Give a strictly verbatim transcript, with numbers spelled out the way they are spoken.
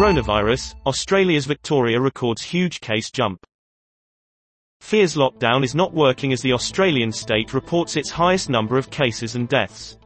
Coronavirus, Australia's Victoria records huge case jump. Fears lockdown is not working as the Australian state reports its highest number of cases and deaths.